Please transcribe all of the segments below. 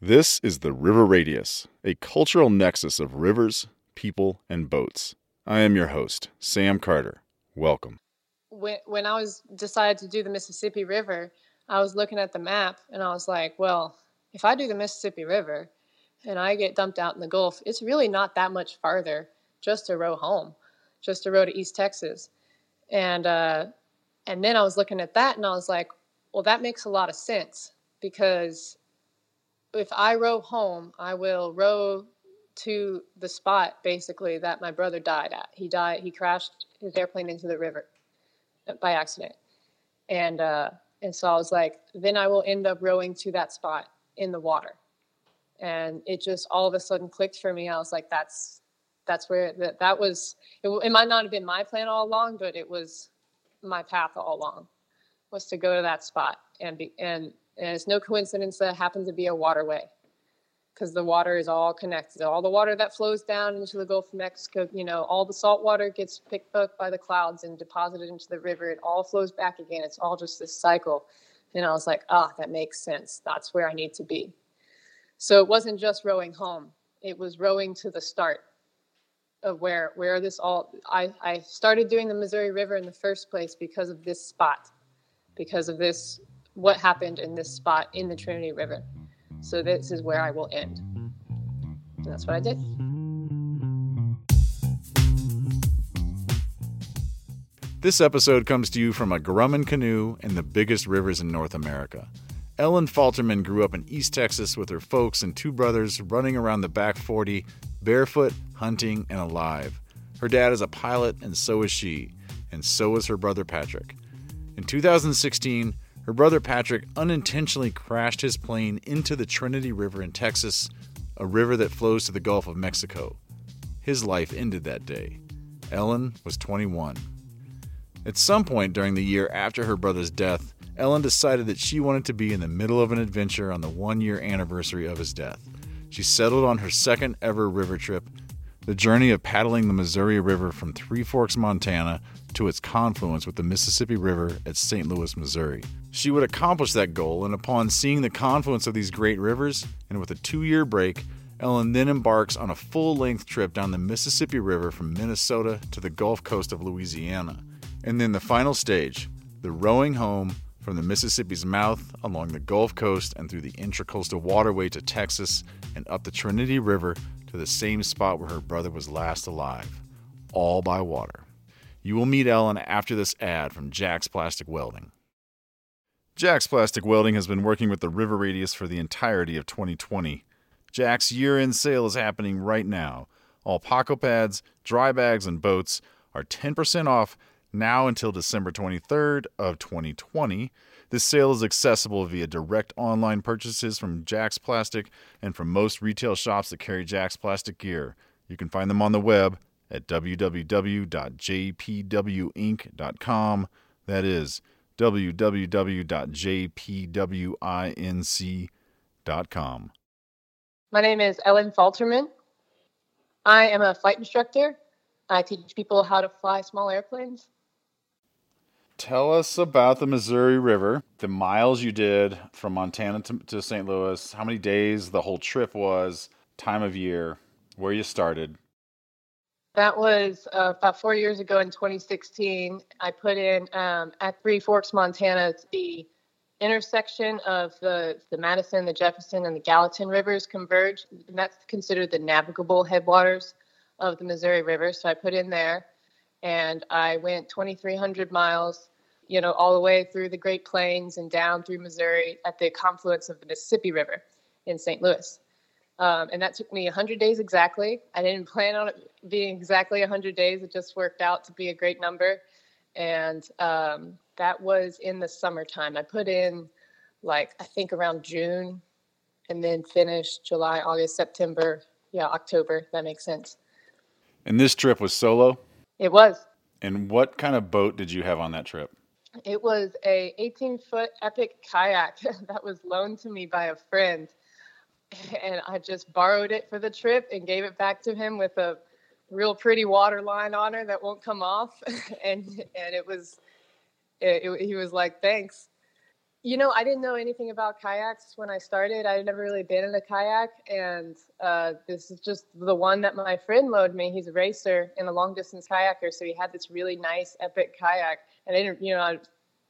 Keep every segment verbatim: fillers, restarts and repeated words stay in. This is the River Radius, a cultural nexus of rivers, people, and boats. I am your host, Sam Carter. Welcome. When, when I was decided to do the Mississippi River, I was looking at the map and I was like, well, if I do the Mississippi River and I get dumped out in the Gulf, it's really not that much farther just to row home, just to row to East Texas. And uh, and then I was looking at that and I was like, well, that makes a lot of sense because if I row home, I will row to the spot, basically, that my brother died at. He died. He crashed his airplane into the river by accident. And uh, and so I was like, then I will end up rowing to that spot in the water. And it just all of a sudden clicked for me. I was like, that's that's where that, that was. It, it might not have been my plan all along, but it was my path all along was to go to that spot and be and. And it's no coincidence that it happened to be a waterway because the water is all connected. All the water that flows down into the Gulf of Mexico, you know, all the salt water gets picked up by the clouds and deposited into the river. It all flows back again. It's all just this cycle. And I was like, ah, that makes sense. That's where I need to be. So it wasn't just rowing home. It was rowing to the start of where, where this all, I, I started doing the Missouri River in the first place because of this spot, because of this what happened in this spot in the Trinity River. So this is where I will end. And that's what I did. This episode comes to you from a Grumman canoe and the biggest rivers in North America. Ellen Falterman grew up in East Texas with her folks and two brothers running around the back forty, barefoot, hunting, and alive. Her dad is a pilot, and so is she. And so is her brother Patrick. In two thousand sixteen, her brother Patrick unintentionally crashed his plane into the Trinity River in Texas, a river that flows to the Gulf of Mexico. His life ended that day. Ellen was twenty-one. At some point during the year after her brother's death, Ellen decided that she wanted to be in the middle of an adventure on the one-year anniversary of his death. She settled on her second ever river trip, the journey of paddling the Missouri River from Three Forks, Montana, to its confluence with the Mississippi River at Saint Louis, Missouri. She would accomplish that goal, and upon seeing the confluence of these great rivers, and with a two-year break, Ellen then embarks on a full-length trip down the Mississippi River from Minnesota to the Gulf Coast of Louisiana. And then the final stage, the rowing home from the Mississippi's mouth along the Gulf Coast and through the Intracoastal Waterway to Texas and up the Trinity River to the same spot where her brother was last alive, all by water. You will meet Ellen after this ad from Jack's Plastic Welding. Jack's Plastic Welding has been working with the River Radius for the entirety of twenty twenty. Jack's year-end sale is happening right now. All Paco pads, dry bags, and boats are ten percent off now until December twenty-third of twenty twenty. This sale is accessible via direct online purchases from Jack's Plastic and from most retail shops that carry Jack's Plastic gear. You can find them on the web at w w w dot j p w inc dot com. That is w w w dot j p w inc dot com. My name is Ellen Falterman. I am a flight instructor. I teach people how to fly small airplanes. Tell us about the Missouri River, the miles you did from Montana to, to Saint Louis, how many days the whole trip was, time of year, where you started. That was uh, about four years ago in twenty sixteen. I put in um, at Three Forks, Montana, the intersection of the, the Madison, the Jefferson, and the Gallatin rivers converge. And that's considered the navigable headwaters of the Missouri River. So I put in there and I went twenty-three hundred miles, you know, all the way through the Great Plains and down through Missouri at the confluence of the Mississippi River in Saint Louis. Um, and that took me one hundred days exactly. I didn't plan on it being exactly one hundred days. It just worked out to be a great number. And um, that was in the summertime. I put in, like, I think around June and then finished July, August, September. Yeah, October. That makes sense. And this trip was solo? It was. And what kind of boat did you have on that trip? It was a eighteen-foot epic kayak that was loaned to me by a friend. And I just borrowed it for the trip and gave it back to him with a real pretty water line on her that won't come off. and and it was, it, it, he was like, thanks. You know, I didn't know anything about kayaks when I started. I had never really been in a kayak, and uh, this is just the one that my friend loaned me. He's a racer and a long-distance kayaker, so he had this really nice, epic kayak, and I didn't, you know, I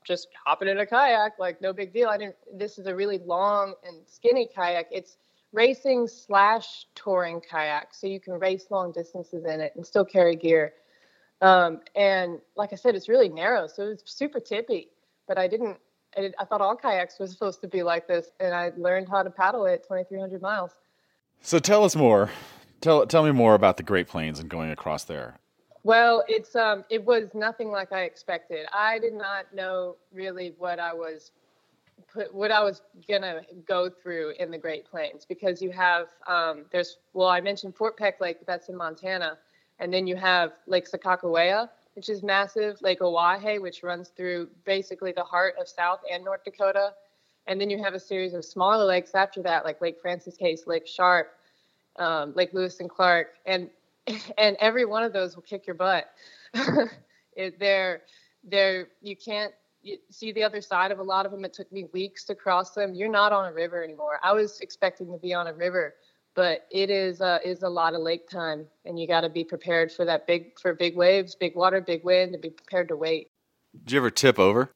just hopping in a kayak, like, no big deal. I didn't, this is a really long and skinny kayak. It's racing slash touring kayak, so you can race long distances in it and still carry gear. Um, and like I said, it's really narrow, so it's super tippy, but I didn't, I thought all kayaks were supposed to be like this, and I learned how to paddle it twenty-three hundred miles. So tell us more. Tell tell me more about the Great Plains and going across there. Well, it's um, it was nothing like I expected. I did not know really what I was put, what I was gonna go through in the Great Plains, because you have um, there's well, I mentioned Fort Peck Lake, but that's in Montana, and then you have Lake Sakakawea, which is massive, Lake Oahe, which runs through basically the heart of South and North Dakota. And then you have a series of smaller lakes after that, like Lake Francis Case, Lake Sharp, um, Lake Lewis and Clark. And and every one of those will kick your butt. it, they're, they're, you can't you see the other side of a lot of them. It took me weeks to cross them. You're not on a river anymore. I was expecting to be on a river, but it is uh, is a lot of lake time, and you got to be prepared for that big for big waves, big water, big wind, and be prepared to wait. Did you ever tip over?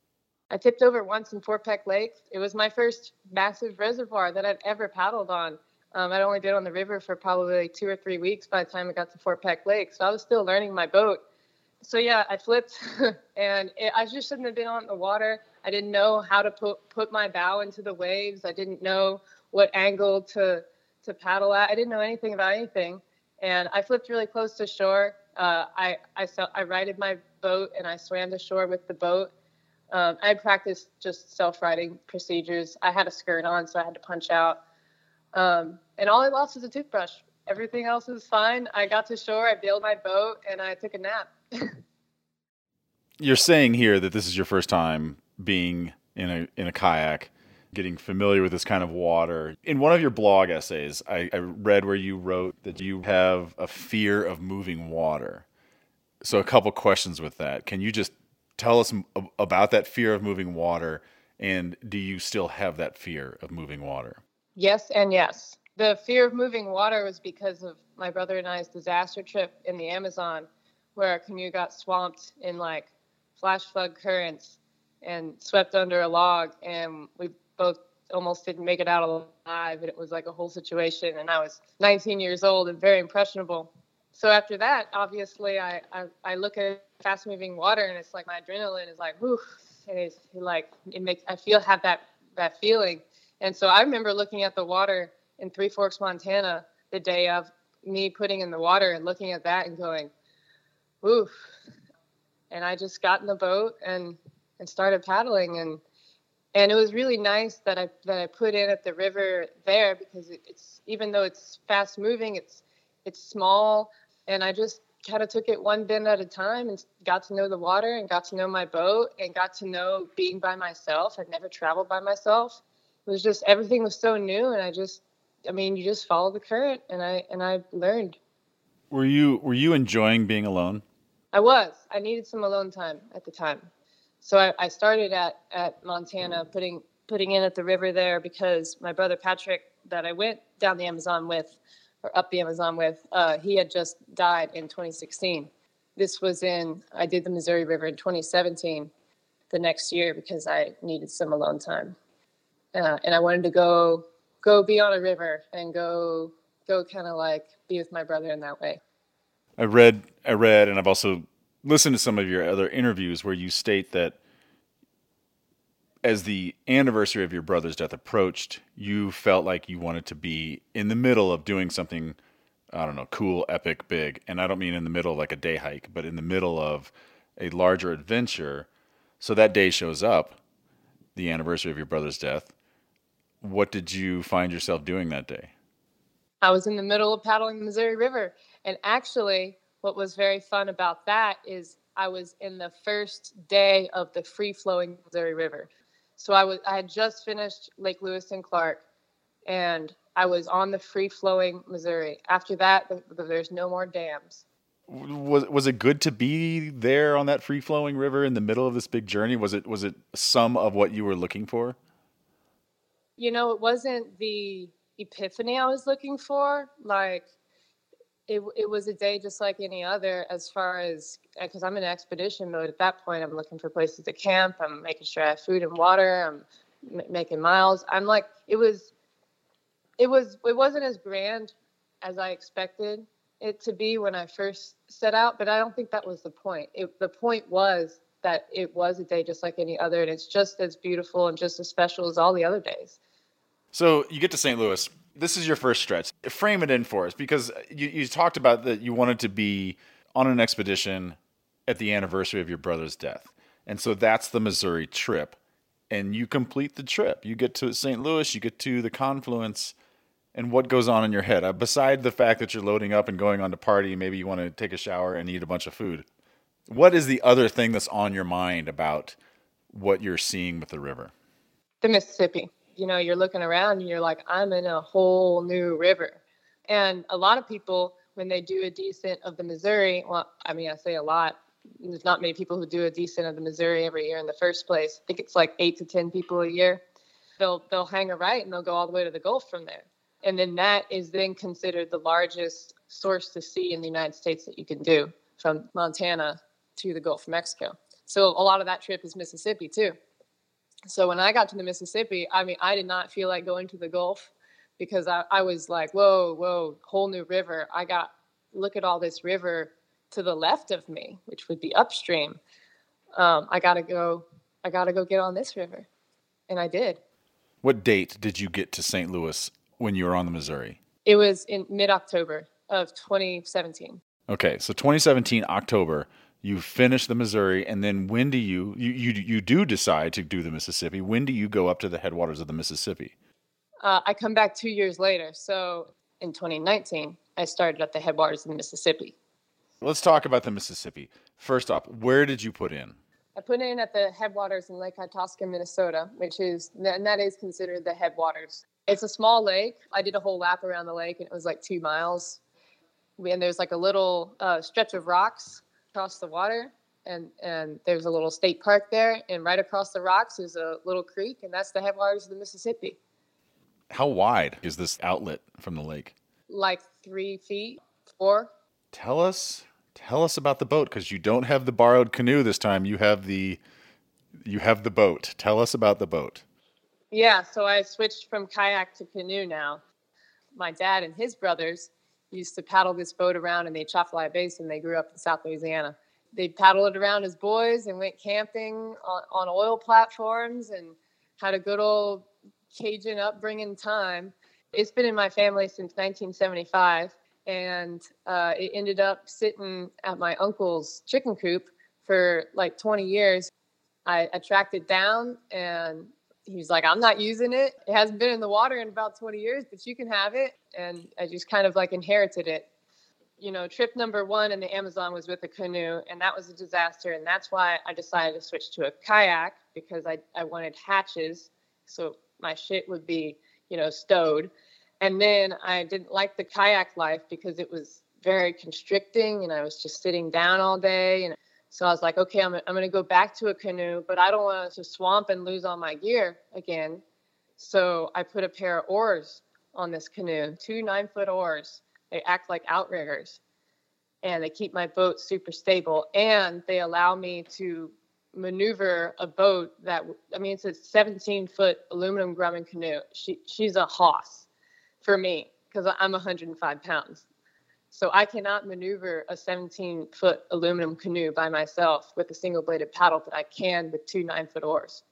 I tipped over once in Fort Peck Lake. It was my first massive reservoir that I'd ever paddled on. Um, I'd only been on the river for probably two or three weeks by the time I got to Fort Peck Lake, so I was still learning my boat. So yeah, I flipped, and it, I just shouldn't have been on the water. I didn't know how to put put my bow into the waves. I didn't know what angle to to paddle at. I didn't know anything about anything, and I flipped really close to shore. Uh, I I, I righted my boat, and I swam to shore with the boat. Um, I practiced just self-righting procedures. I had a skirt on, so I had to punch out. Um, and all I lost was a toothbrush. Everything else was fine. I got to shore, I bailed my boat, and I took a nap. You're saying here that this is your first time being in a in a kayak, getting familiar with this kind of water. In one of your blog essays, I, I read where you wrote that you have a fear of moving water. So a couple questions with that. Can you just tell us about that fear of moving water, and do you still have that fear of moving water? Yes and yes. The fear of moving water was because of my brother and I's disaster trip in the Amazon, where our canoe got swamped in like flash flood currents and swept under a log, and we both almost didn't make it out alive, and it was like a whole situation, and I was nineteen years old and very impressionable. So after that, obviously, I, I, I look at fast-moving water, and it's like my adrenaline is like, whew, and it's like, it makes, I feel, have that, that feeling. And so I remember looking at the water in Three Forks, Montana, the day of me putting in the water and looking at that and going, whew, and I just got in the boat and, and started paddling, and And it was really nice that I that I put in at the river there, because it, it's even though it's fast moving, it's it's small, and I just kind of took it one bend at a time and got to know the water and got to know my boat and got to know being by myself. I'd never traveled by myself. It was just everything was so new, and I just I mean you just follow the current, and I and I learned. Were you were you enjoying being alone? I was. I needed some alone time at the time. So I, I started at, at Montana, putting putting in at the river there, because my brother Patrick, that I went down the Amazon with, or up the Amazon with, uh, he had just died in twenty sixteen. This was in, I did the Missouri River in twenty seventeen, the next year, because I needed some alone time. Uh, and I wanted to go go be on a river and go go kind of like be with my brother in that way. I read, I read, and I've also listen to some of your other interviews where you state that as the anniversary of your brother's death approached, you felt like you wanted to be in the middle of doing something, I don't know, cool, epic, big. And I don't mean in the middle of like a day hike, but in the middle of a larger adventure. So that day shows up, the anniversary of your brother's death. What did you find yourself doing that day? I was in the middle of paddling the Missouri River. And actually, what was very fun about that is I was in the first day of the free-flowing Missouri River. So I was I had just finished Lake Lewis and Clark, and I was on the free-flowing Missouri. After that, the, the, there's no more dams. Was was it good to be there on that free-flowing river in the middle of this big journey? Was it was it some of what you were looking for? you know, it wasn't the epiphany I was looking for. Like, it it was a day just like any other, as far as, because I'm in expedition mode at that point. I'm looking for places to camp. I'm making sure I have food and water. I'm m- making miles. I'm like, it was, it was, it wasn't as grand as I expected it to be when I first set out, but I don't think that was the point. It, the point was that it was a day just like any other, and it's just as beautiful and just as special as all the other days. So you get to Saint Louis. This is your first stretch. Frame it in for us, because you, you talked about that you wanted to be on an expedition at the anniversary of your brother's death. And so that's the Missouri trip. And you complete the trip. You get to Saint Louis, you get to the confluence. And what goes on in your head? Uh, beside the fact that you're loading up and going on to party, maybe you want to take a shower and eat a bunch of food. What is the other thing that's on your mind about what you're seeing with the river? The Mississippi. You know, you're looking around and you're like, I'm in a whole new river. And a lot of people, when they do a descent of the Missouri, well, I mean, I say a lot, there's not many people who do a descent of the Missouri every year in the first place. I think it's like eight to ten people a year. They'll they'll hang a right and they'll go all the way to the Gulf from there. And then that is then considered the largest source to sea in the United States that you can do, from Montana to the Gulf of Mexico. So a lot of that trip is Mississippi too. So when I got to the Mississippi, I mean, I did not feel like going to the Gulf, because I, I was like, whoa, whoa, whole new river. I got, look at all this river to the left of me, which would be upstream. Um, I got to go, I got to go get on this river. And I did. What date did you get to Saint Louis when you were on the Missouri? It was in mid-October of twenty seventeen. Okay, so twenty seventeen, October, you finish the Missouri, and then when do you, you, you, you do decide to do the Mississippi. When do you go up to the headwaters of the Mississippi? Uh, I come back two years later. So in twenty nineteen, I started at the headwaters of the Mississippi. Let's talk about the Mississippi. First off, where did you put in? I put in at the headwaters in Lake Itasca, Minnesota, which is, and that is considered the headwaters. It's a small lake. I did a whole lap around the lake, and it was like two miles. And there's like a little uh, stretch of rocks across the water, and, and there's a little state park there. And right across the rocks is a little creek, and that's the headwaters of the Mississippi. How wide is this outlet from the lake? Like three feet, four. Tell us, tell us about the boat, because you don't have the borrowed canoe this time. You have the, you have the boat. Tell us about the boat. Yeah, so I switched from kayak to canoe now. My dad and his brothers used to paddle this boat around in the Atchafalaya Basin. They grew up in South Louisiana. They paddled it around as boys and went camping on, on oil platforms and had a good old Cajun upbringing time. It's been in my family since nineteen seventy-five, and uh, it ended up sitting at my uncle's chicken coop for like twenty years. I, I tracked it down, and he was like, I'm not using it. It hasn't been in the water in about twenty years, but you can have it. And I just kind of like inherited it. You know, trip number one in the Amazon was with a canoe, and that was a disaster. And that's why I decided to switch to a kayak, because I, I wanted hatches, so my shit would be, you know, stowed. And then I didn't like the kayak life because it was very constricting, and I was just sitting down all day. And so I was like, okay, I'm, I'm going to go back to a canoe, but I don't want to swamp and lose all my gear again. So I put a pair of oars on this canoe, two nine-foot oars. They act like outriggers, and they keep my boat super stable, and they allow me to maneuver a boat that, I mean, it's a seventeen-foot aluminum Grumman canoe. She, she's a hoss for me, because I'm one hundred five pounds. So I cannot maneuver a seventeen-foot aluminum canoe by myself with a single-bladed paddle, but I can with two nine-foot oars.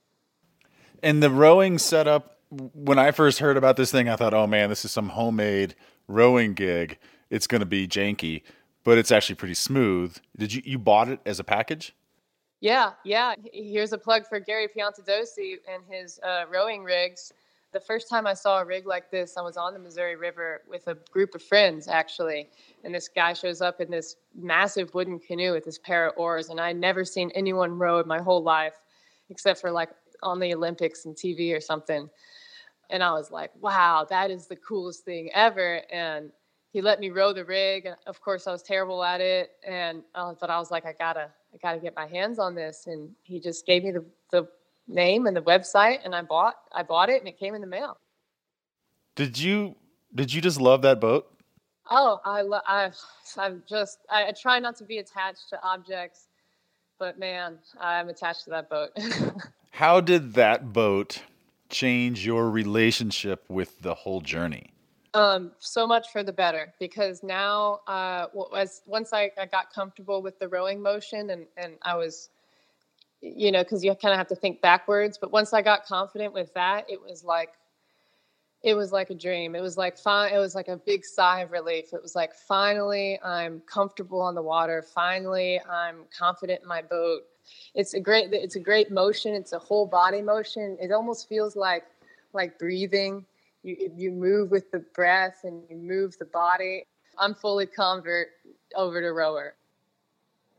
And the rowing setup, when I first heard about this thing, I thought, oh, man, this is some homemade rowing gig. It's going to be janky, but it's actually pretty smooth. Did you, you bought it as a package? Yeah, yeah. Here's a plug for Gary Piantadosi and his uh, rowing rigs. The first time I saw a rig like this, I was on the Missouri River with a group of friends, actually. And this guy shows up in this massive wooden canoe with this pair of oars. And I'd never seen anyone row in my whole life, except for like on the Olympics and T V or something. And I was like, wow, that is the coolest thing ever. And he let me row the rig. And of course, I was terrible at it. And I thought, I was like, I gotta, I gotta get my hands on this. And he just gave me the, the name and the website, and I bought I bought it, and it came in the mail. Did you did you just love that boat? Oh, I lo- I I'm just I, I try not to be attached to objects, but man, I'm attached to that boat. How did that boat change your relationship with the whole journey? Um, so much for the better, because now, uh, as once I, I got comfortable with the rowing motion, and, and I was, you know, cause you kind of have to think backwards, but once I got confident with that, it was like, it was like a dream. It was like fine. It was like a big sigh of relief. It was like, finally, I'm comfortable on the water. Finally, I'm confident in my boat. It's a great, it's a great motion. It's a whole body motion. It almost feels like, like breathing. You you move with the breath and you move the body. I'm fully convert over to rower.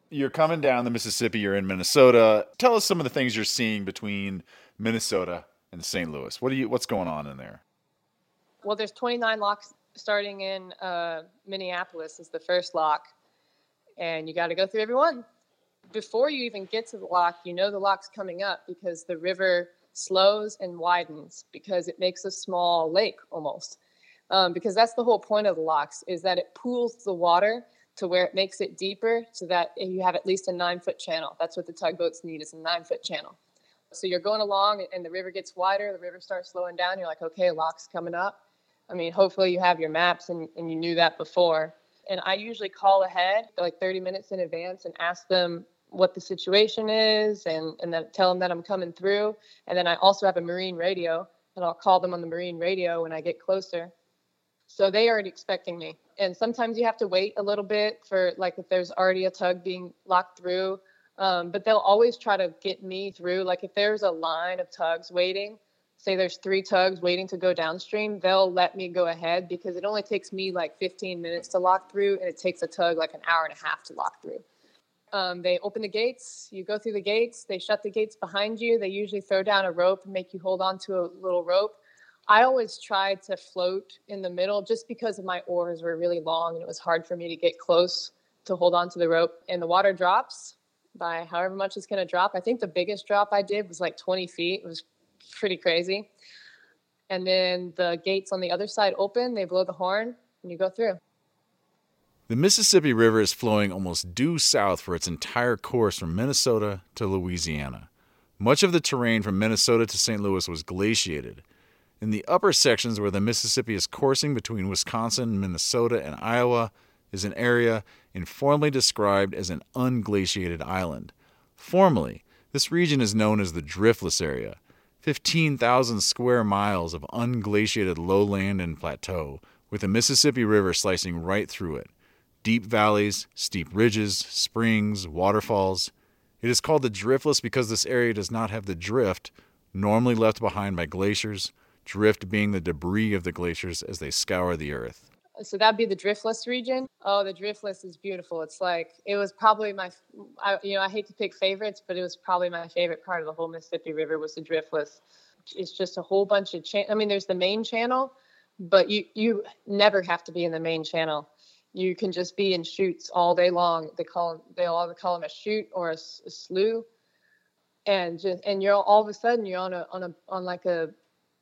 You're coming down the Mississippi. You're in Minnesota. Tell us some of the things you're seeing between Minnesota and Saint Louis. What do you what's going on in there? Well, there's twenty-nine locks starting in uh, Minneapolis is the first lock, and you got to go through every one. Before you even get to the lock, you know the lock's coming up because the river slows and widens because it makes a small lake almost, um, because that's the whole point of the locks, is that it pools the water to where it makes it deeper so that you have at least a nine foot channel. That's what the tugboats need, is a nine foot channel. So you're going along and the river gets wider. The river starts slowing down. You're like, okay, lock's coming up. I mean, hopefully you have your maps and, and you knew that before. And I usually call ahead like thirty minutes in advance and ask them what the situation is, and, and then tell them that I'm coming through. And then I also have a marine radio, and I'll call them on the marine radio when I get closer. So they aren't expecting me. And sometimes you have to wait a little bit for, like, if there's already a tug being locked through, um, but they'll always try to get me through. Like if there's a line of tugs waiting, say there's three tugs waiting to go downstream, they'll let me go ahead because it only takes me like fifteen minutes to lock through, and it takes a tug like an hour and a half to lock through. Um, they open the gates, you go through the gates, they shut the gates behind you. They usually throw down a rope and make you hold on to a little rope. I always tried to float in the middle just because of my oars were really long and it was hard for me to get close to hold on to the rope. And the water drops by however much it's going to drop. I think the biggest drop I did was like twenty feet. It was pretty crazy. And then the gates on the other side open, they blow the horn, and you go through. The Mississippi River is flowing almost due south for its entire course from Minnesota to Louisiana. Much of the terrain from Minnesota to Saint Louis was glaciated. In the upper sections where the Mississippi is coursing between Wisconsin, Minnesota, and Iowa is an area informally described as an unglaciated island. Formally, this region is known as the Driftless Area, fifteen thousand square miles of unglaciated lowland and plateau, with the Mississippi River slicing right through it. Deep valleys, steep ridges, springs, waterfalls. It is called the Driftless because this area does not have the drift normally left behind by glaciers, drift being the debris of the glaciers as they scour the earth. So that'd be the Driftless region. Oh, the Driftless is beautiful. It's like, it was probably my, I, you know, I hate to pick favorites, but it was probably my favorite part of the whole Mississippi River was the Driftless. It's just a whole bunch of, cha- I mean, there's the main channel, but you, you never have to be in the main channel. You can just be in chutes all day long. They call they'll either call them a chute or a, a slough, and just and you're all of a sudden you're on a on a on like a,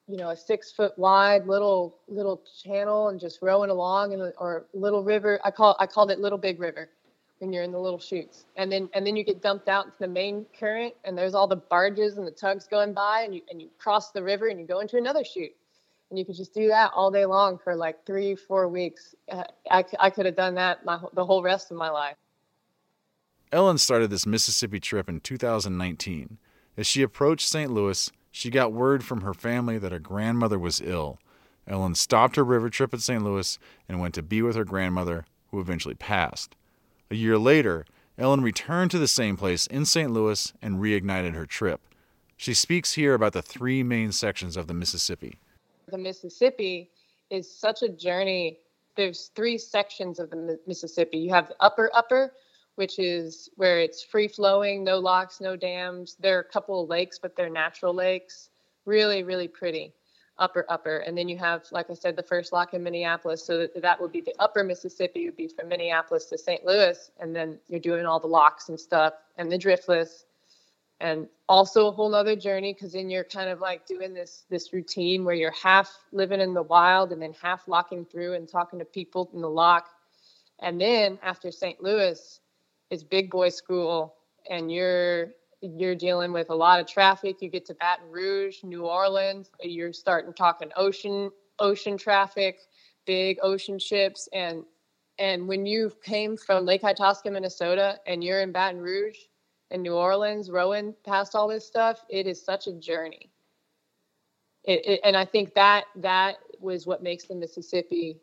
you know, a six foot wide little little channel and just rowing along, and or little river. I call I called it Little Big River, when you're in the little chutes, and then and then you get dumped out into the main current, and there's all the barges and the tugs going by, and you and you cross the river and you go into another chute. And you could just do that all day long for like three, four weeks. Uh, I, I could have done that my, the whole rest of my life. Ellen started this Mississippi trip in two thousand nineteen. As she approached Saint Louis, she got word from her family that her grandmother was ill. Ellen stopped her river trip at Saint Louis and went to be with her grandmother, who eventually passed. A year later, Ellen returned to the same place in Saint Louis and reignited her trip. She speaks here about the three main sections of the Mississippi. The Mississippi is such a journey. There's three sections of the Mississippi. You have the upper upper, which is where it's free flowing, no locks, no dams. There are a couple of lakes, but they're natural lakes. Really, really pretty, upper upper. And then you have, like I said, the first lock in Minneapolis. So that, that would be the upper Mississippi. It would be from Minneapolis to Saint Louis. And then you're doing all the locks and stuff and the Driftless. and also a whole nother journey, because then you're kind of like doing this this routine where you're half living in the wild and then half locking through and talking to people in the lock. And then after Saint Louis, it's big boy school, and you're you're dealing with a lot of traffic. You get to Baton Rouge, New Orleans, you're starting talking ocean ocean traffic, big ocean ships. And and when you came from Lake Itasca, Minnesota, and you're in Baton Rouge and New Orleans rowing past all this stuff, it is such a journey. It, it, and I think that that was what makes the Mississippi,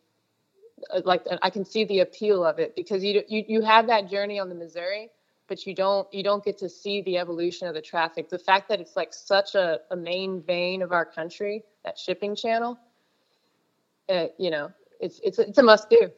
like, I can see the appeal of it, because you you, you have that journey on the Missouri, but you don't you don't get to see the evolution of the traffic. The fact that it's like such a, a main vein of our country, that shipping channel, uh, you know, it's it's it's a must do.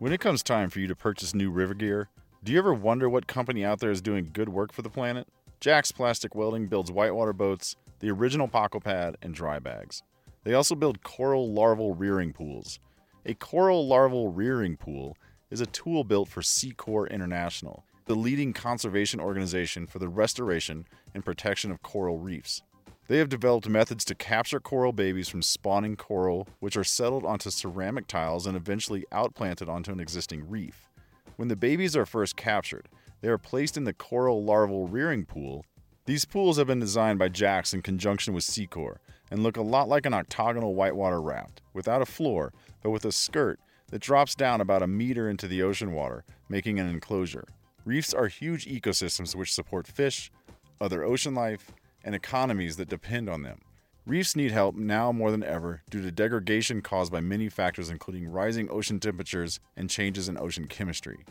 When it comes time for you to purchase new river gear, do you ever wonder what company out there is doing good work for the planet? Jack's Plastic Welding builds whitewater boats, the original Paco pad, and dry bags. They also build coral larval rearing pools. A coral larval rearing pool is a tool built for SeaCore International, the leading conservation organization for the restoration and protection of coral reefs. They have developed methods to capture coral babies from spawning coral, which are settled onto ceramic tiles and eventually outplanted onto an existing reef. When the babies are first captured, they are placed in the coral larval rearing pool. These pools have been designed by Jack's in conjunction with SeaCore and look a lot like an octagonal whitewater raft, without a floor, but with a skirt that drops down about a meter into the ocean water, making an enclosure. Reefs are huge ecosystems which support fish, other ocean life, and economies that depend on them. Reefs need help now more than ever due to degradation caused by many factors, including rising ocean temperatures and changes in ocean chemistry.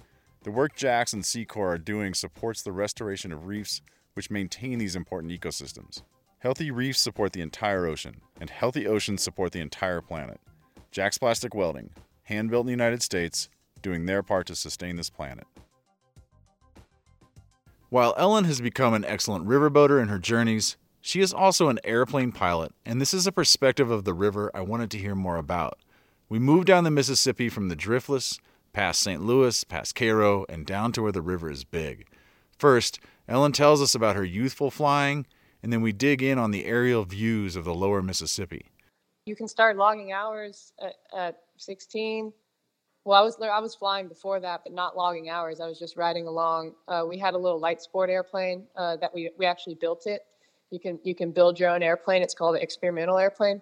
The work Jack's and SeaCore are doing supports the restoration of reefs, which maintain these important ecosystems. Healthy reefs support the entire ocean, and healthy oceans support the entire planet. Jack's Plastic Welding, hand-built in the United States, doing their part to sustain this planet. While Ellen has become an excellent riverboater in her journeys, she is also an airplane pilot, and this is a perspective of the river I wanted to hear more about. We moved down the Mississippi from the Driftless, past Saint Louis, past Cairo, and down to where the river is big. First, Ellen tells us about her youthful flying, and then we dig in on the aerial views of the lower Mississippi. You can start logging hours at, at sixteen. Well, I was I was flying before that, but not logging hours. I was just riding along. Uh, we had a little light sport airplane uh, that we we actually built it. You can you can build your own airplane. It's called an experimental airplane,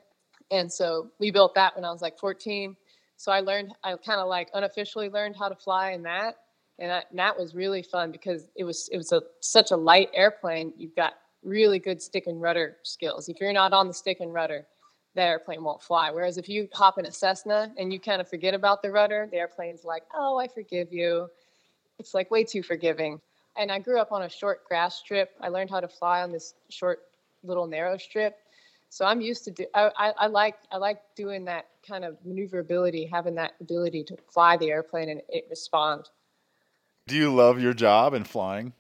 and so we built that when I was like fourteen. So I learned I kind of like unofficially learned how to fly in that, and, I, and that was really fun because it was it was a such a light airplane. You've got really good stick and rudder skills. If you're not on the stick and rudder, the airplane won't fly. Whereas if you hop in a Cessna and you kind of forget about the rudder, the airplane's like, oh, I forgive you. It's like way too forgiving. And I grew up on a short grass strip. I learned how to fly on this short little narrow strip. So I'm used to do, I, I, I like I like doing that kind of maneuverability, having that ability to fly the airplane and it respond. Do you love your job and flying?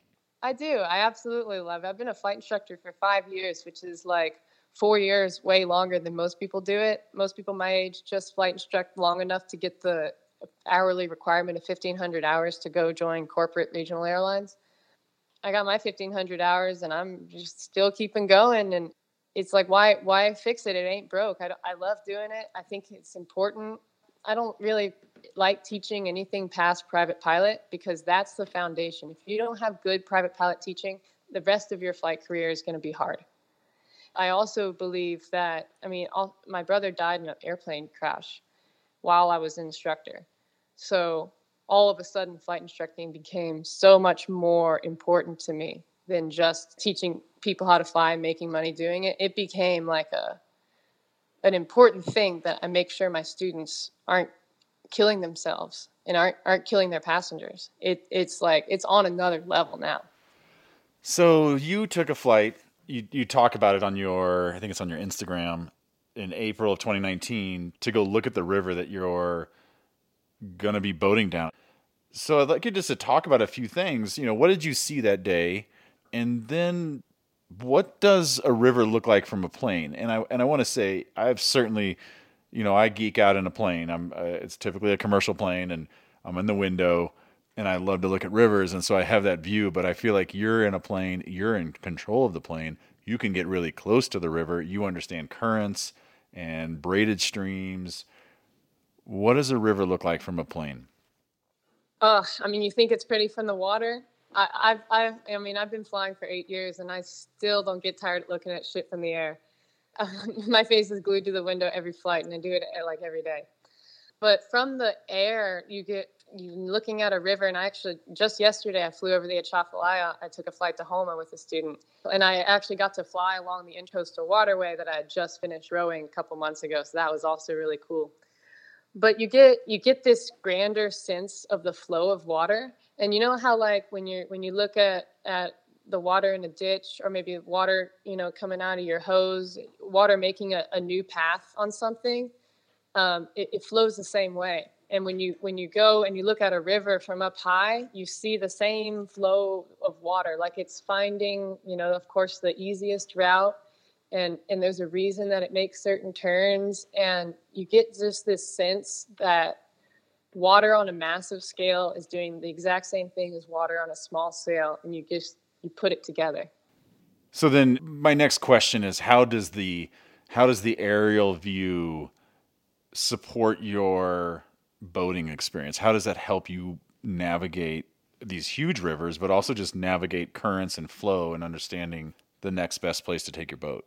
I do. I absolutely love it. I've been a flight instructor for five years, which is like, Four years, way longer than most people do it. Most people my age just flight instruct long enough to get the hourly requirement of fifteen hundred hours to go join corporate regional airlines. I got my fifteen hundred hours and I'm just still keeping going. And it's like, why why fix it? It ain't broke. I, I love doing it. I think it's important. I don't really like teaching anything past private pilot because that's the foundation. If you don't have good private pilot teaching, the rest of your flight career is going to be hard. I also believe that, I mean, all, my brother died in an airplane crash while I was an instructor. So all of a sudden, flight instructing became so much more important to me than just teaching people how to fly and making money doing it. It became like a an important thing that I make sure my students aren't killing themselves and aren't aren't killing their passengers. It it's like, it's on another level now. So you took a flight. You you talk about it on your, I think it's on your Instagram, in April of twenty nineteen, to go look at the river that you're going to be boating down. So I'd like you just to talk about a few things. You know, what did you see that day? And then what does a river look like from a plane? And I and I want to say I've certainly you know, I geek out in a plane. I'm uh, it's typically a commercial plane, and I'm in the window, and I love to look at rivers, and so I have that view. But I feel like you're in a plane, you're in control of the plane. You can get really close to the river. You understand currents and braided streams. What does a river look like from a plane? Oh, I mean, you think it's pretty from the water. I, I've, I've, I mean, I've been flying for eight years, and I still don't get tired of looking at shit from the air. Um, my face is glued to the window every flight, and I do it like every day. But from the air, you get you looking at a river. And I actually just yesterday I flew over the Atchafalaya. I took a flight to Houma with a student, and I actually got to fly along the Intracoastal Waterway that I had just finished rowing a couple months ago. So that was also really cool. But you get you get this grander sense of the flow of water. And you know how, like, when you when you look at, at the water in a ditch, or maybe water, you know, coming out of your hose, water making a, a new path on something, um, it, it flows the same way. And when you when you go and you look at a river from up high, you see the same flow of water. Like, it's finding, you know, of course, the easiest route. And, and there's a reason that it makes certain turns. And you get just this sense that water on a massive scale is doing the exact same thing as water on a small scale, and you just you put it together. So then my next question is, how does the how does the aerial view support your boating experience? How does that help you navigate these huge rivers, but also just navigate currents and flow and understanding the next best place to take your boat?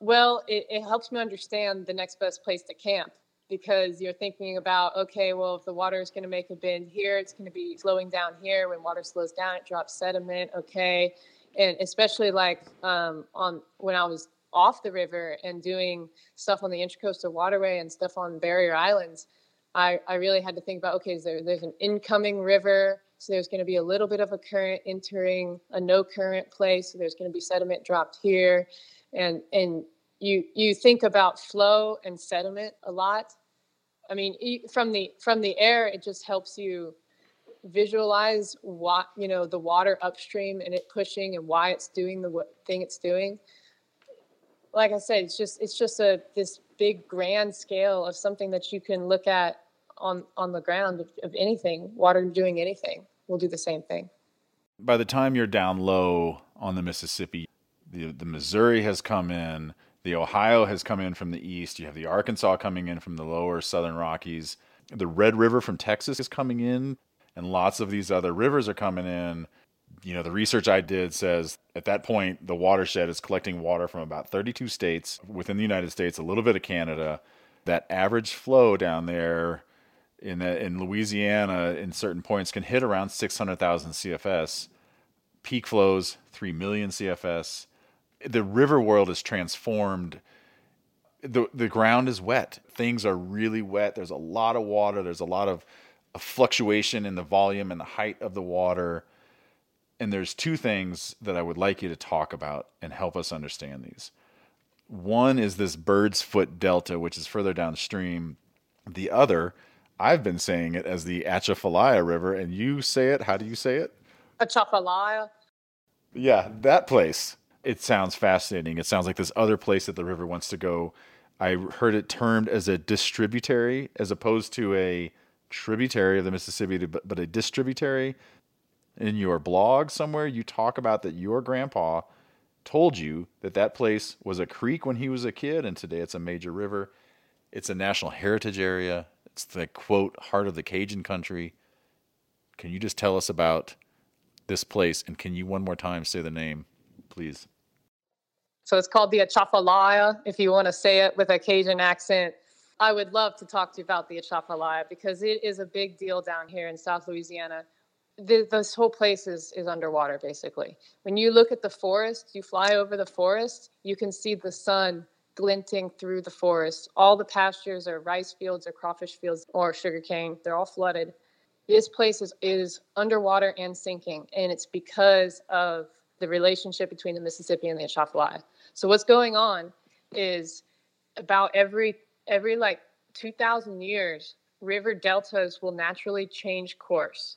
Well, it, it helps me understand the next best place to camp. Because you're thinking about, okay, well, if the water is going to make a bend here, it's going to be flowing down here. When water slows down, it drops sediment. Okay, and especially like um, on when I was off the river and doing stuff on the Intracoastal Waterway and stuff on barrier islands, I, I really had to think about, okay, is there, there's an incoming river, so there's going to be a little bit of a current entering a no current place, so there's going to be sediment dropped here, and and. You you think about flow and sediment a lot. I mean, from the from the air, it just helps you visualize what, you know, the water upstream and it pushing and why it's doing the thing it's doing. Like I said, it's just it's just a this big grand scale of something that you can look at on on the ground of, of anything. Water doing anything will do the same thing. By the time you're down low on the Mississippi, the the Missouri has come in. The Ohio has come in from the east. You have the Arkansas coming in from the lower southern Rockies. The Red River from Texas is coming in, and lots of these other rivers are coming in. You know, the research I did says at that point, the watershed is collecting water from about thirty-two states within the United States, a little bit of Canada. That average flow down there in, the, in Louisiana in certain points can hit around six hundred thousand C F S. Peak flows, three million C F S. The river world is transformed. The the ground is wet. Things are really wet. There's a lot of water. There's a lot of a fluctuation in the volume and the height of the water. And there's two things that I would like you to talk about and help us understand these. One is this Bird's Foot Delta, which is further downstream. The other, I've been saying it as the Atchafalaya River, and you say it. How do you say it? Atchafalaya. Yeah, that place. It sounds fascinating. It sounds like this other place that the river wants to go. I heard it termed as a distributary, as opposed to a tributary of the Mississippi, but a distributary. In your blog somewhere, you talk about that your grandpa told you that that place was a creek when he was a kid, and today it's a major river. It's a National Heritage Area. It's the, quote, heart of the Cajun country. Can you just tell us about this place, and can you one more time say the name, please? So it's called the Atchafalaya, if you want to say it with a Cajun accent. I would love to talk to you about the Atchafalaya because it is a big deal down here in South Louisiana. The, this whole place is, is underwater, basically. When you look at the forest, you fly over the forest, you can see the sun glinting through the forest. All the pastures are rice fields or crawfish fields or sugarcane. They're all flooded. This place is, is underwater and sinking, and it's because of the relationship between the Mississippi and the Atchafalaya. So what's going on is about every, every like two thousand years, river deltas will naturally change course.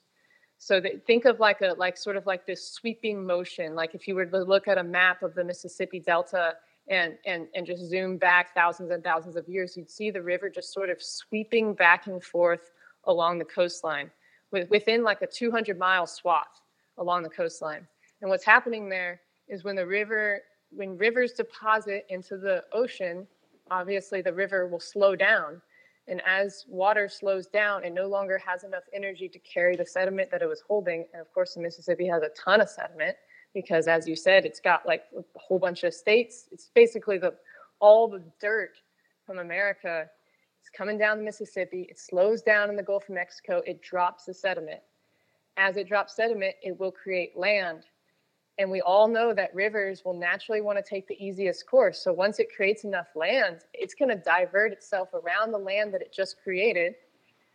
So that, think of like a, like sort of like this sweeping motion. Like if you were to look at a map of the Mississippi Delta and, and, and just zoom back thousands and thousands of years, you'd see the river just sort of sweeping back and forth along the coastline with, within like a two hundred mile swath along the coastline. And what's happening there is when the river, when rivers deposit into the ocean, obviously the river will slow down. And as water slows down, it no longer has enough energy to carry the sediment that it was holding. And of course, the Mississippi has a ton of sediment because, as you said, it's got like a whole bunch of states. It's basically the all the dirt from America is coming down the Mississippi. It slows down in the Gulf of Mexico. It drops the sediment. As it drops sediment, it will create land. And we all know that rivers will naturally want to take the easiest course. So once it creates enough land, it's going to divert itself around the land that it just created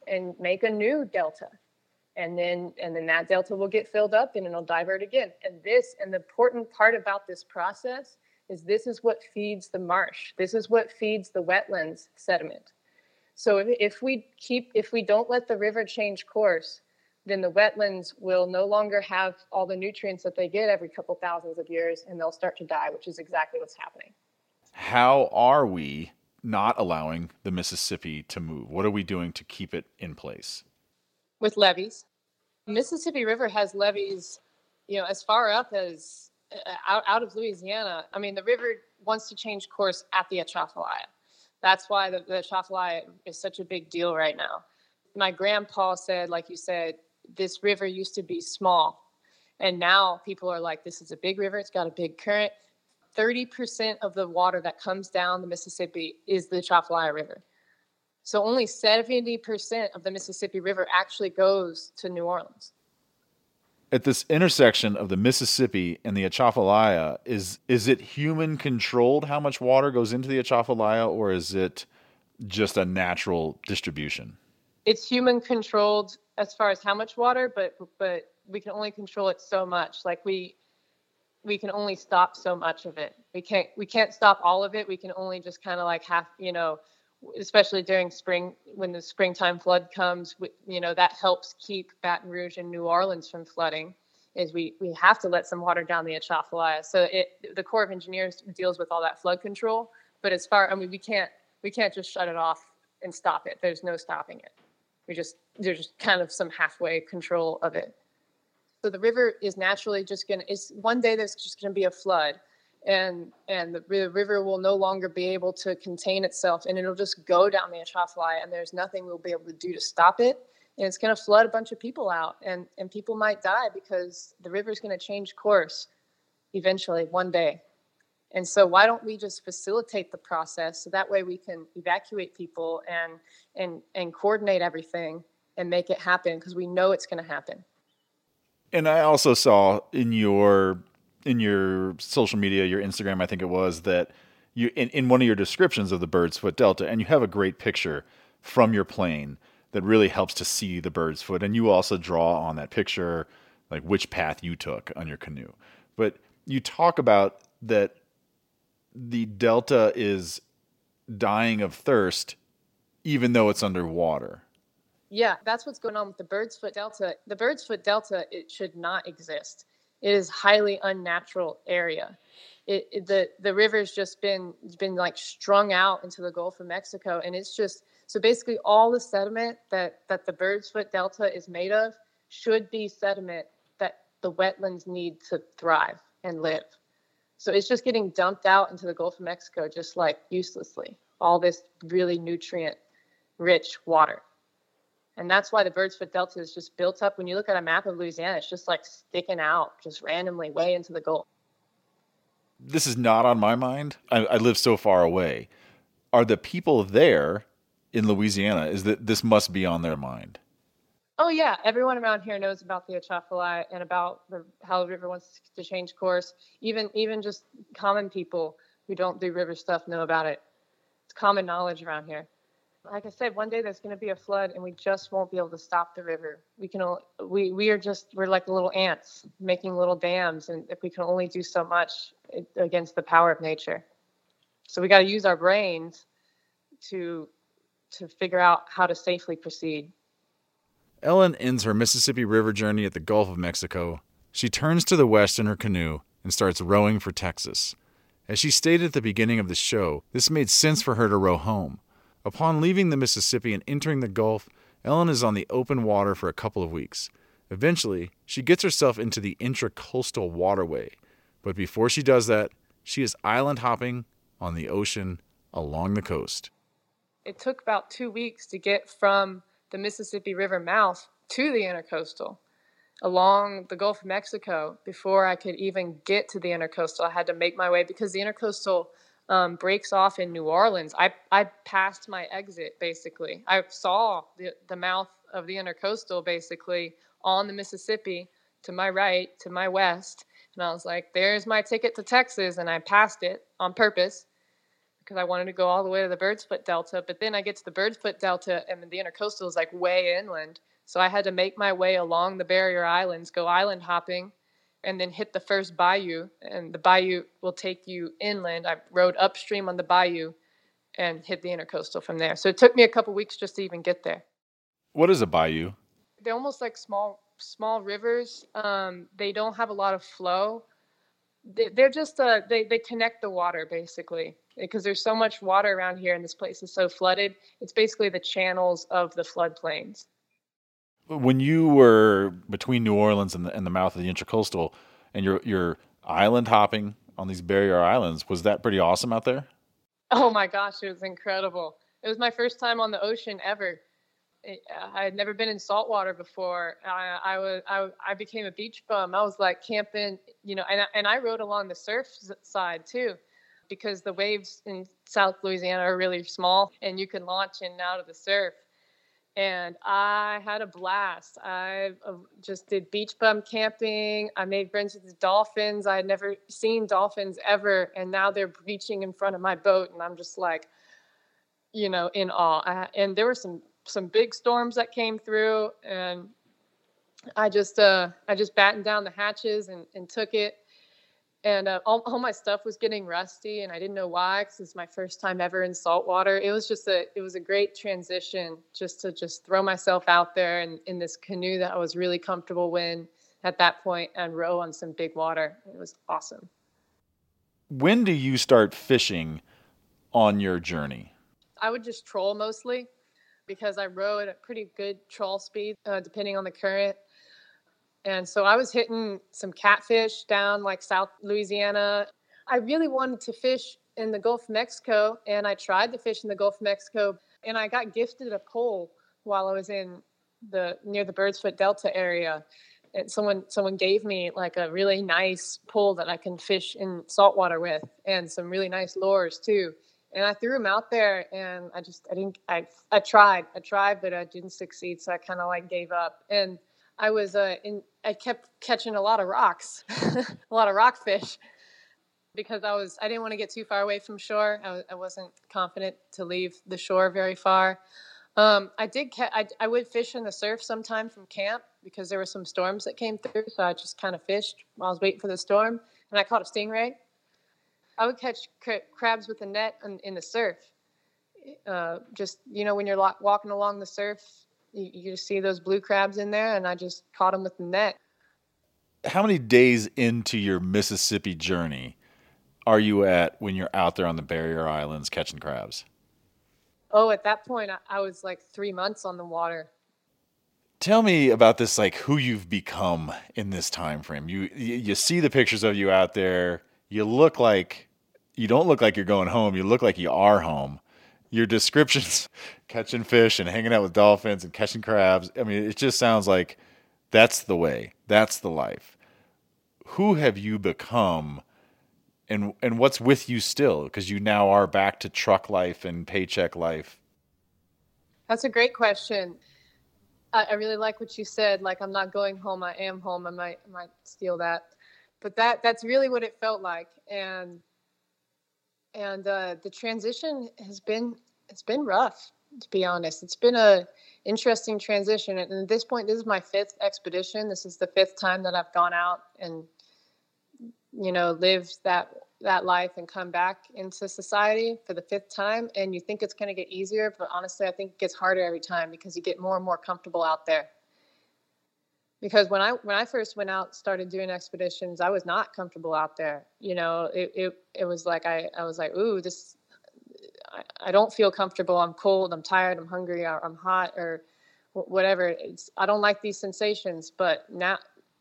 and make a new delta. And then and then that delta will get filled up and it'll divert again. And this, and the important part about this process is this is what feeds the marsh. This is what feeds the wetlands sediment. So if, if we keep, if we don't let the river change course, then the wetlands will no longer have all the nutrients that they get every couple thousands of years, and they'll start to die, which is exactly what's happening. How are we not allowing the Mississippi to move? What are we doing to keep it in place? With levees. The Mississippi River has levees, you know, as far up as uh, out, out of Louisiana. I mean, the river wants to change course at the Atchafalaya. That's why the, the Atchafalaya is such a big deal right now. My grandpa said, like you said, this river used to be small, and now people are like, this is a big river. It's got a big current. thirty percent of the water that comes down the Mississippi is the Atchafalaya River. So only seventy percent of the Mississippi River actually goes to New Orleans. At this intersection of the Mississippi and the Atchafalaya, is is it human controlled how much water goes into the Atchafalaya, or is it just a natural distribution? It's human controlled as far as how much water, but but we can only control it so much. Like we we can only stop so much of it. We can't we can't stop all of it. We can only just kind of like half, you know, especially during spring, when the springtime flood comes, we, you know, that helps keep Baton Rouge and New Orleans from flooding, is we, we have to let some water down the Atchafalaya. So it, the Corps of Engineers deals with all that flood control, but as far, I mean, we can't we can't just shut it off and stop it. There's no stopping it. We just, there's just kind of some halfway control of it. So the river is naturally just going to, it's one day there's just going to be a flood, and and the, the river will no longer be able to contain itself, and it'll just go down the Atchafalaya, and there's nothing we'll be able to do to stop it. And it's going to flood a bunch of people out, and, and people might die because the river's going to change course eventually one day. And so why don't we just facilitate the process so that way we can evacuate people and and and coordinate everything and make it happen, because we know it's going to happen. And I also saw in your in your social media, your Instagram, I think it was, that you in, in one of your descriptions of the Bird's Foot Delta, and you have a great picture from your plane that really helps to see the Bird's Foot. And you also draw on that picture, like which path you took on your canoe. But you talk about that. The delta is dying of thirst, even though it's underwater. Yeah, that's what's going on with the Bird's Foot Delta. The Bird's Foot Delta, it should not exist. It is highly unnatural area. It, it, the the river's just been been like strung out into the Gulf of Mexico, and it's just so basically all the sediment that that the Bird's Foot Delta is made of should be sediment that the wetlands need to thrive and live. So it's just getting dumped out into the Gulf of Mexico, just like uselessly, all this really nutrient rich water. And that's why the Bird's Foot Delta is just built up. When you look at a map of Louisiana, it's just like sticking out just randomly way into the Gulf. This is not on my mind. I, I live so far away. Are the people there in Louisiana, is that this must be on their mind? Oh, yeah. Everyone around here knows about the Atchafalaya and about the, how the river wants to change course. Even even just common people who don't do river stuff know about it. It's common knowledge around here. Like I said, one day there's going to be a flood, and we just won't be able to stop the river. We can only, we we are just we're like little ants making little dams, and if we can only do so much against the power of nature. So we got to use our brains to to figure out how to safely proceed. Ellen ends her Mississippi River journey at the Gulf of Mexico. She turns to the west in her canoe and starts rowing for Texas. As she stated at the beginning of the show, this made sense for her to row home. Upon leaving the Mississippi and entering the Gulf, Ellen is on the open water for a couple of weeks. Eventually, she gets herself into the Intracoastal Waterway. But before she does that, she is island hopping on the ocean along the coast. It took about two weeks to get from the Mississippi River mouth to the Intracoastal, along the Gulf of Mexico. Before I could even get to the Intracoastal, I had to make my way because the Intracoastal um, breaks off in New Orleans. I, I passed my exit, basically. I saw the, the mouth of the Intracoastal, basically, on the Mississippi to my right, to my west. And I was like, there's my ticket to Texas. And I passed it on purpose because I wanted to go all the way to the Bird's Foot Delta. But then I get to the Bird's Foot Delta and the Intracoastal is like way inland. So I had to make my way along the barrier islands, go island hopping, and then hit the first bayou. And the bayou will take you inland. I rode upstream on the bayou and hit the Intracoastal from there. So it took me a couple weeks just to even get there. What is a bayou? They're almost like small small rivers. Um, they don't have a lot of flow. They, they're just, uh, they, they connect the water, basically, because there's so much water around here and this place is so flooded. It's basically the channels of the floodplains. When you were between New Orleans and the, and the mouth of the Intracoastal, and you're you're island hopping on these barrier islands, was that pretty awesome out there? Oh my gosh, it was incredible! It was my first time on the ocean ever. It, I had never been in saltwater before. I, I was I, I became a beach bum. I was like camping, you know, and I, and I rode along the surf side too, because the waves in South Louisiana are really small, and you can launch in and out of the surf. And I had a blast. I just did beach bum camping. I made friends with the dolphins. I had never seen dolphins ever. And now they're breaching in front of my boat. And I'm just like, you know, in awe. I, and there were some, some big storms that came through. And I just uh, I just battened down the hatches and, and took it. And uh, all, all my stuff was getting rusty, and I didn't know why, because it's my first time ever in saltwater. It was just a, it was a great transition just to just throw myself out there and in this canoe that I was really comfortable in at that point and row on some big water. It was awesome. When do you start fishing on your journey? I would just troll mostly because I row at a pretty good trawl speed, uh, depending on the current. And so I was hitting some catfish down like South Louisiana. I really wanted to fish in the Gulf of Mexico, and I tried to fish in the Gulf of Mexico, and I got gifted a pole while I was in the near the Bird's Foot Delta area. And someone someone gave me like a really nice pole that I can fish in saltwater with, and some really nice lures too. And I threw them out there, and I just I didn't I I tried I tried, but I didn't succeed, so I kind of like gave up. And I was uh, in. I kept catching a lot of rocks, a lot of rockfish, because I was. I didn't want to get too far away from shore. I, I wasn't confident to leave the shore very far. Um, I did. Ca- I, I would fish in the surf sometime from camp because there were some storms that came through. So I just kind of fished while I was waiting for the storm, and I caught a stingray. I would catch cra- crabs with a net in, in the surf. Uh, just you know, when you're lo- walking along the surf. You just see those blue crabs in there, and I just caught them with the net. How many days into your Mississippi journey are you at when you're out there on the barrier islands catching crabs? Oh, at that point, I was like three months on the water. Tell me about this, like who you've become in this time frame. You you see the pictures of you out there. You look like you don't look like you're going home. You look like you are home. Your descriptions, catching fish and hanging out with dolphins and catching crabs. I mean, it just sounds like that's the way. That's the life. Who have you become, and and what's with you still? Because you now are back to truck life and paycheck life. That's a great question. I, I really like what you said. Like, I'm not going home. I am home. I might, I might steal that. But that that's really what it felt like. And And uh, the transition has been it's been rough, to be honest. It's been a interesting transition. And at this point, this is my fifth expedition. This is the fifth time that I've gone out and, you know, lived that that life and come back into society for the fifth time. And you think it's going to get easier, but honestly, I think it gets harder every time because you get more and more comfortable out there. Because when I when I first went out, started doing expeditions, I was not comfortable out there. You know, it it, it was like I, I was like, ooh, this, I, I don't feel comfortable. I'm cold. I'm tired. I'm hungry. Or I'm hot or whatever. It's, I don't like these sensations. But now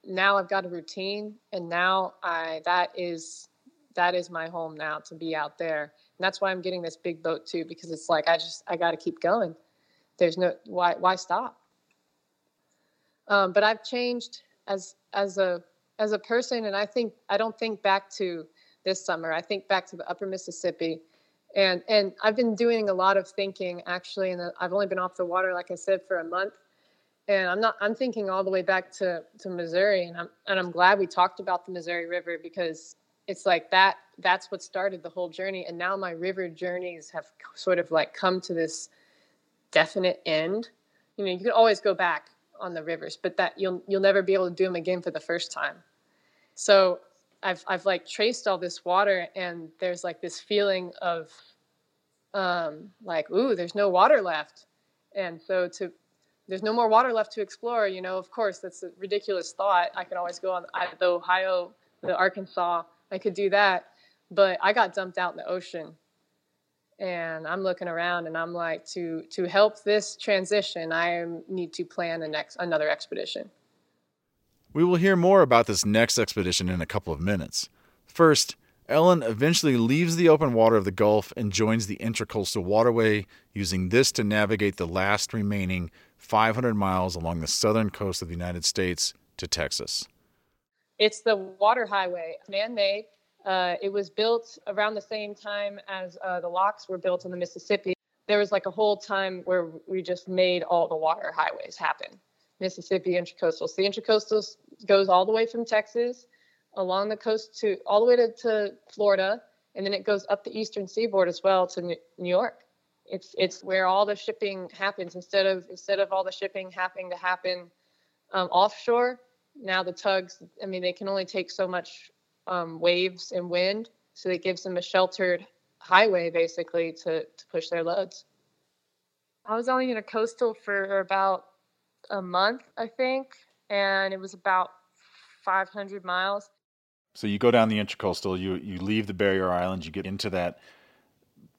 now I've got a routine, and now I that is that is my home now, to be out there. And that's why I'm getting this big boat too, because it's like I just I got to keep going. There's no why why stop. Um, but I've changed as as a as a person, and I think I don't think back to this summer. I think back to the Upper Mississippi, and and I've been doing a lot of thinking actually. And I've only been off the water, like I said, for a month, and I'm not. I'm thinking all the way back to, to Missouri, and I'm and I'm glad we talked about the Missouri River, because it's like that. That's what started the whole journey, and now my river journeys have sort of like come to this definite end. You know, you can always go back on the rivers, but that you'll you'll never be able to do them again for the first time. So I've I've like traced all this water, and there's like this feeling of um like, ooh, there's no water left. And so to there's no more water left to explore, you know, of course, that's a ridiculous thought. I can always go on the Ohio, the Arkansas, I could do that. But I got dumped out in the ocean. And I'm looking around, and I'm like, to to help this transition, I need to plan a next another expedition. We will hear more about this next expedition in a couple of minutes. First, Ellen eventually leaves the open water of the Gulf and joins the Intracoastal Waterway, using this to navigate the last remaining five hundred miles along the southern coast of the United States to Texas. It's the water highway, man-made. Uh, it was built around the same time as uh, the locks were built on the Mississippi. There was like a whole time where we just made all the water highways happen. Mississippi, Intracoastal. So the Intracoastal goes all the way from Texas along the coast to all the way to, to Florida. And then it goes up the eastern seaboard as well to New York. It's it's where all the shipping happens. Instead of instead of all the shipping happening to happen um, offshore, now the tugs, I mean, they can only take so much Um, waves and wind, so that gives them a sheltered highway basically to, to push their loads. I was only in a coastal for about a month, I think, and it was about five hundred miles. So you go down the Intracoastal, you you leave the barrier islands, you get into that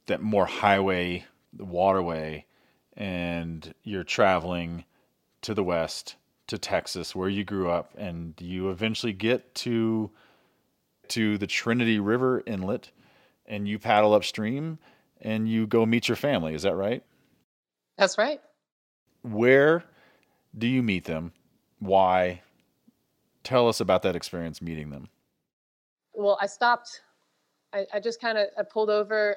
that more highway, the waterway, and you're traveling to the west to Texas, where you grew up, and you eventually get to to the Trinity River inlet, and you paddle upstream and you go meet your family. Is that right? That's right. Where do you meet them? Why? Tell us about that experience meeting them. Well, I stopped. I, I just kind of I pulled over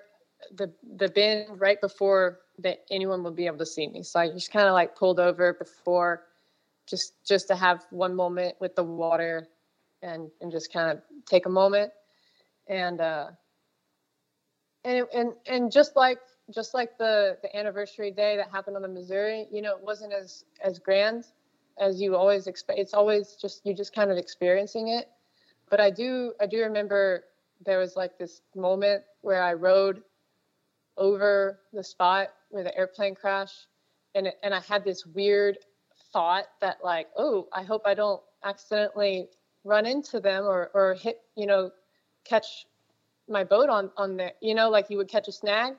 the the bend right before that anyone would be able to see me. So I just kind of like pulled over before just just to have one moment with the water and and just kind of take a moment, and uh and and and just like just like the the anniversary day that happened on the Missouri, you know, it wasn't as as grand as you always expect. It's always just you just kind of experiencing it. But I do I do remember there was like this moment where I rode over the spot where the airplane crashed, and it, and I had this weird thought that like, oh, I hope I don't accidentally run into them or, or hit, you know, catch my boat on, on the, you know, like you would catch a snag.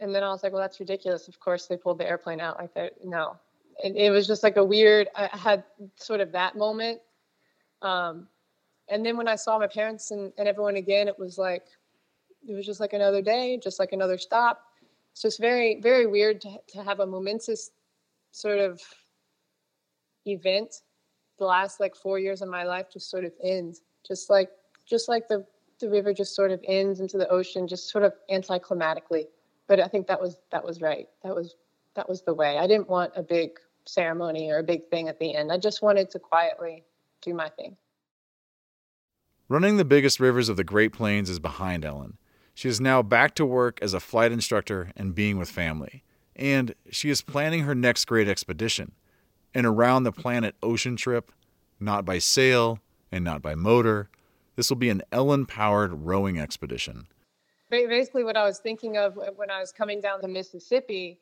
And then I was like, well, that's ridiculous. Of course they pulled the airplane out like that. No. And it was just like a weird, I had sort of that moment. Um, and then when I saw my parents and, and everyone again, it was like, it was just like another day, just like another stop. It's just very, very weird to, to have a momentous sort of event. The last like four years of my life just sort of ends, just like just like the, the river just sort of ends into the ocean, just sort of anticlimactically. But I think that was that was right. That was that was the way. I didn't want a big ceremony or a big thing at the end. I just wanted to quietly do my thing. Running the biggest rivers of the Great Plains is behind Ellen. She is now back to work as a flight instructor and being with family. And she is planning her next great expedition. An around-the-planet ocean trip, not by sail and not by motor. This will be an Ellen-powered rowing expedition. Basically what I was thinking of when I was coming down the Mississippi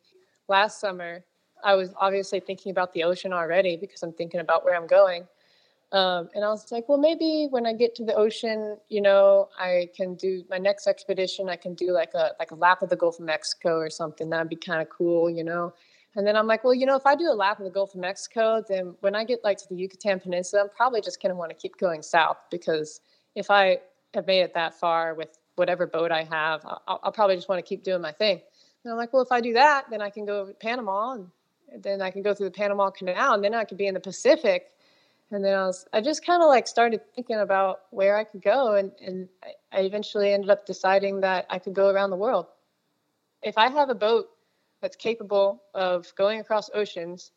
last summer I was obviously thinking about the ocean already because I'm thinking about where I'm going. Um, and I was like, well, maybe when I get to the ocean, you know, I can do my next expedition. I can do like a like a lap of the Gulf of Mexico or something. That'd be kind of cool, you know. And then I'm like, well, you know, if I do a lap of the Gulf of Mexico, then when I get like to the Yucatan Peninsula, I'm probably just going to want to keep going south, because if I have made it that far with whatever boat I have, I'll, I'll probably just want to keep doing my thing. And I'm like, well, if I do that, then I can go to Panama, and then I can go through the Panama Canal, and then I could be in the Pacific. And then I was, I just kind of like started thinking about where I could go. And, and I eventually ended up deciding that I could go around the world. If I have a boat that's capable of going across oceans,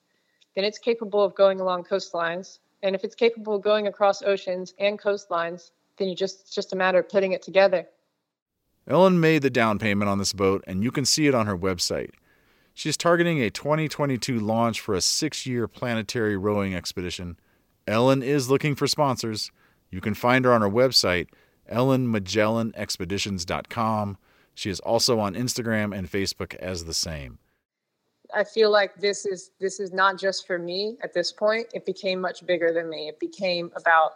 then it's capable of going along coastlines. And if it's capable of going across oceans and coastlines, then you just, it's just a matter of putting it together. Ellen made the down payment on this boat, and you can see it on her website. She's targeting a twenty twenty-two launch for a six-year planetary rowing expedition. Ellen is looking for sponsors. You can find her on her website, ellen magellan expeditions dot com. She is also on Instagram and Facebook as the same. I feel like this is this is not just for me at this point. It became much bigger than me. It became about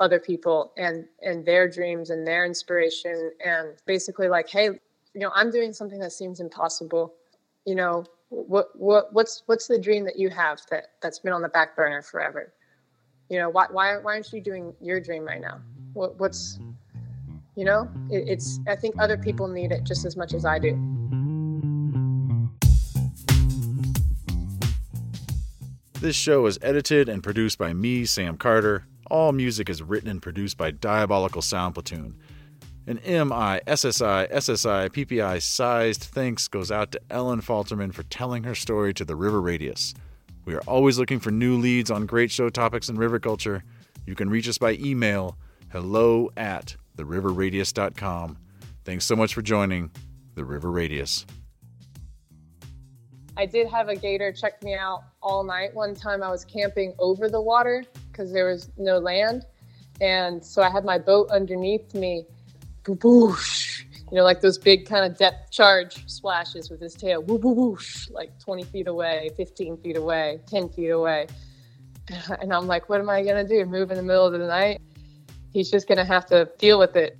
other people and and their dreams and their inspiration, and basically like, hey, you know, I'm doing something that seems impossible. You know, what what what's what's the dream that you have that that's been on the back burner forever? You know, why why why aren't you doing your dream right now? What what's you know, it, it's I think other people need it just as much as I do. This show is edited and produced by me, Sam Carter. All music is written and produced by Diabolical Sound Platoon. An M I S S I S S I P P I-sized thanks goes out to Ellen Falterman for telling her story to the River Radius. We are always looking for new leads on great show topics in river culture. You can reach us by email, hello at the river radius dot com. Thanks so much for joining The River Radius. I did have a gator check me out all night. One time I was camping over the water because there was no land. And so I had my boat underneath me. Boosh, you know, like those big kind of depth charge splashes with his tail. Woo, woo, whoosh, like twenty feet away, fifteen feet away, ten feet away. And I'm like, what am I going to do? Move in the middle of the night? He's just going to have to deal with it.